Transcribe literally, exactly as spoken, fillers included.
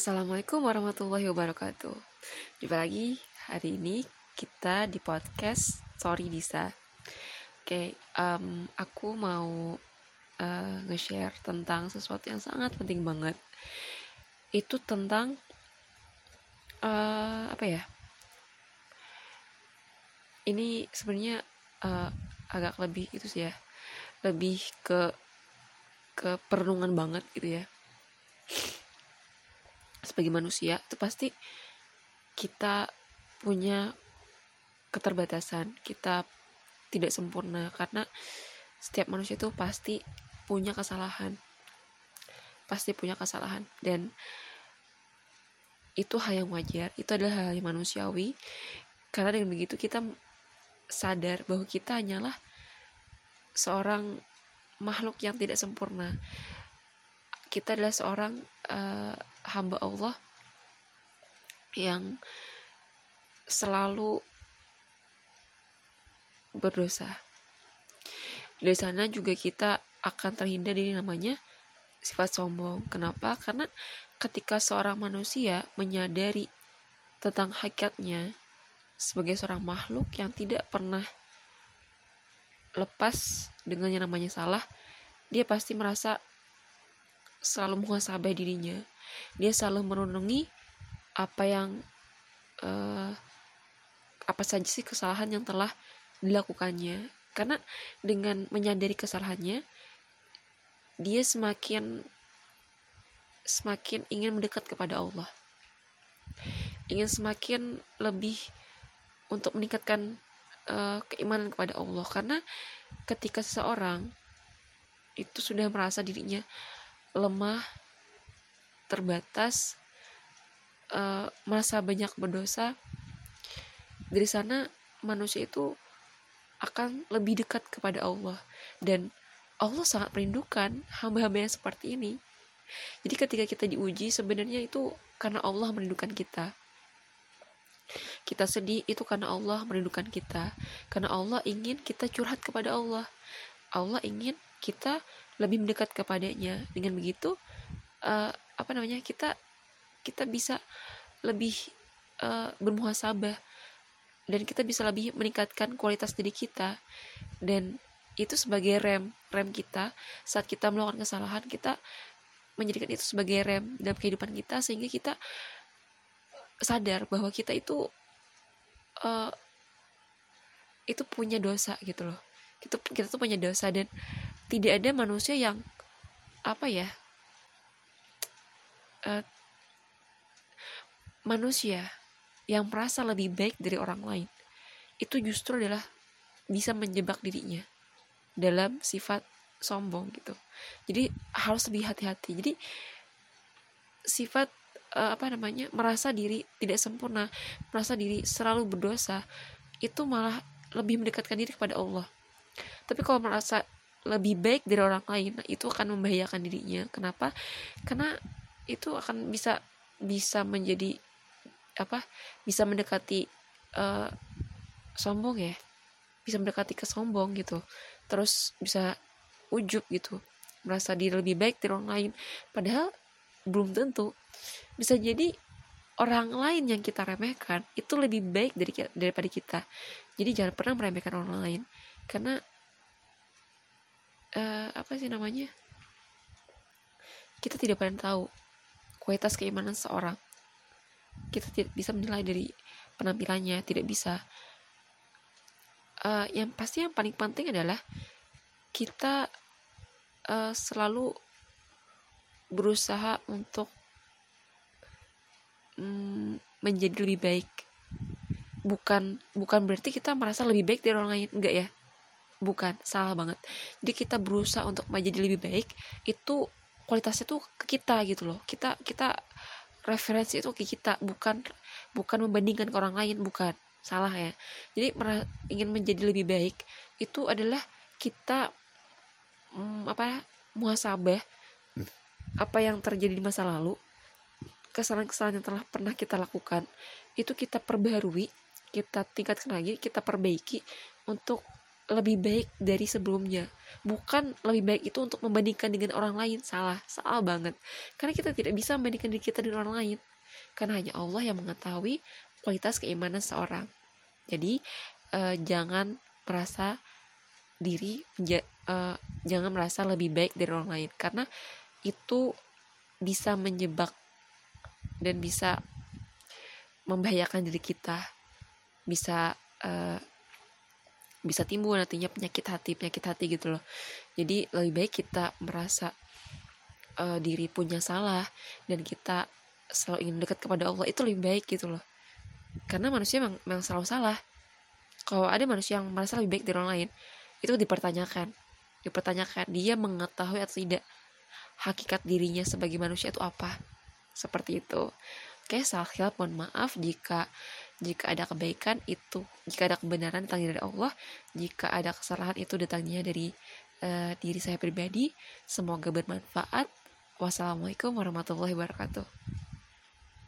Assalamualaikum warahmatullahi wabarakatuh. Jumpa lagi hari ini kita di podcast Sorry Disa. Oke, okay, um, aku mau uh, nge-share tentang sesuatu yang sangat penting banget. Itu tentang uh, apa ya? Ini sebenarnya uh, agak lebih itu sih ya, lebih ke ke perenungan banget gitu ya. Sebagai manusia itu pasti kita punya keterbatasan, kita tidak sempurna karena setiap manusia itu pasti punya kesalahan pasti punya kesalahan dan itu hal yang wajar, itu adalah hal yang manusiawi, karena dengan begitu kita sadar bahwa kita hanyalah seorang makhluk yang tidak sempurna. Kita adalah seorang uh, hamba Allah yang selalu berdosa. Dari sana juga kita akan terhindar dari namanya sifat sombong. Kenapa? Karena ketika seorang manusia menyadari tentang hakikatnya sebagai seorang makhluk yang tidak pernah lepas dengan yang namanya salah, dia pasti merasa selalu muhasabah dirinya. Dia selalu merenungi apa yang uh, apa saja sih kesalahan yang telah dilakukannya. Karena dengan menyadari kesalahannya, dia semakin semakin ingin mendekat kepada Allah, ingin semakin lebih untuk meningkatkan uh, keimanan kepada Allah. Karena ketika seseorang itu sudah merasa dirinya lemah, terbatas, uh, merasa banyak berdosa, dari sana manusia itu akan lebih dekat kepada Allah, dan Allah sangat merindukan hamba-hamba yang seperti ini. Jadi ketika kita diuji, sebenarnya itu karena Allah merindukan kita. Kita sedih itu karena Allah merindukan kita, karena Allah ingin kita curhat kepada Allah. Allah ingin kita lebih mendekat kepadanya. Dengan begitu uh, apa namanya kita kita bisa lebih uh, bermuhasabah, dan kita bisa lebih meningkatkan kualitas diri kita, dan itu sebagai rem rem kita saat kita melakukan kesalahan. Kita menjadikan itu sebagai rem dalam kehidupan kita, sehingga kita sadar bahwa kita itu uh, itu punya dosa gitu loh. Kita kita tuh punya dosa, dan tidak ada manusia yang apa ya uh, manusia yang merasa lebih baik dari orang lain. Itu justru adalah bisa menjebak dirinya dalam sifat sombong gitu. Jadi harus lebih hati-hati. Jadi sifat uh, apa namanya merasa diri tidak sempurna, merasa diri selalu berdosa, itu malah lebih mendekatkan diri kepada Allah. Tapi kalau merasa lebih baik dari orang lain, nah itu akan membahayakan dirinya. Kenapa? Karena itu akan bisa bisa menjadi apa? Bisa mendekati uh, sombong ya, bisa mendekati kesombong gitu. Terus bisa ujub gitu, merasa diri lebih baik dari orang lain. Padahal belum tentu. Bisa jadi orang lain yang kita remehkan itu lebih baik dari daripada kita. Jadi jangan pernah meremehkan orang lain, karena Uh, apa sih namanya kita tidak pernah tahu kualitas keimanan seorang. Kita tidak bisa menilai dari penampilannya, tidak bisa. Uh, yang pasti yang paling penting adalah kita uh, selalu berusaha untuk um, menjadi lebih baik. Bukan bukan berarti kita merasa lebih baik dari orang lain, enggak ya. Bukan, salah banget. Jadi kita berusaha untuk menjadi lebih baik, itu kualitasnya tuh ke kita gitu loh. Kita kita referensi itu ke kita, bukan bukan membandingkan ke orang lain, bukan. Salah ya. Jadi ingin menjadi lebih baik itu adalah kita hmm, apa muhasabah apa yang terjadi di masa lalu, kesalahan-kesalahan yang telah pernah kita lakukan, itu kita perbarui, kita tingkatkan lagi, kita perbaiki untuk lebih baik dari sebelumnya. Bukan lebih baik itu untuk membandingkan dengan orang lain. Salah, salah banget. Karena kita tidak bisa membandingkan diri kita dengan orang lain. Karena hanya Allah yang mengetahui kualitas keimanan seorang. Jadi, eh, jangan merasa diri, ja, eh, jangan merasa lebih baik dari orang lain. Karena itu bisa menjebak dan bisa membahayakan diri kita. Bisa... Eh, bisa timbul nantinya penyakit hati penyakit hati gitu loh. Jadi lebih baik kita merasa uh, diri punya salah dan kita selalu ingin dekat kepada Allah, itu lebih baik gitu loh. Karena manusia memang, memang selalu salah. Kalau ada manusia yang merasa lebih baik dari orang lain, itu dipertanyakan dipertanyakan dia mengetahui atau tidak hakikat dirinya sebagai manusia itu apa, seperti itu. Oke, salah khilaf mohon maaf. Jika Jika ada kebaikan itu, jika ada kebenaran datangnya dari Allah, jika ada kesalahan itu datangnya dari uh, diri saya pribadi. Semoga bermanfaat. Wassalamualaikum warahmatullahi wabarakatuh.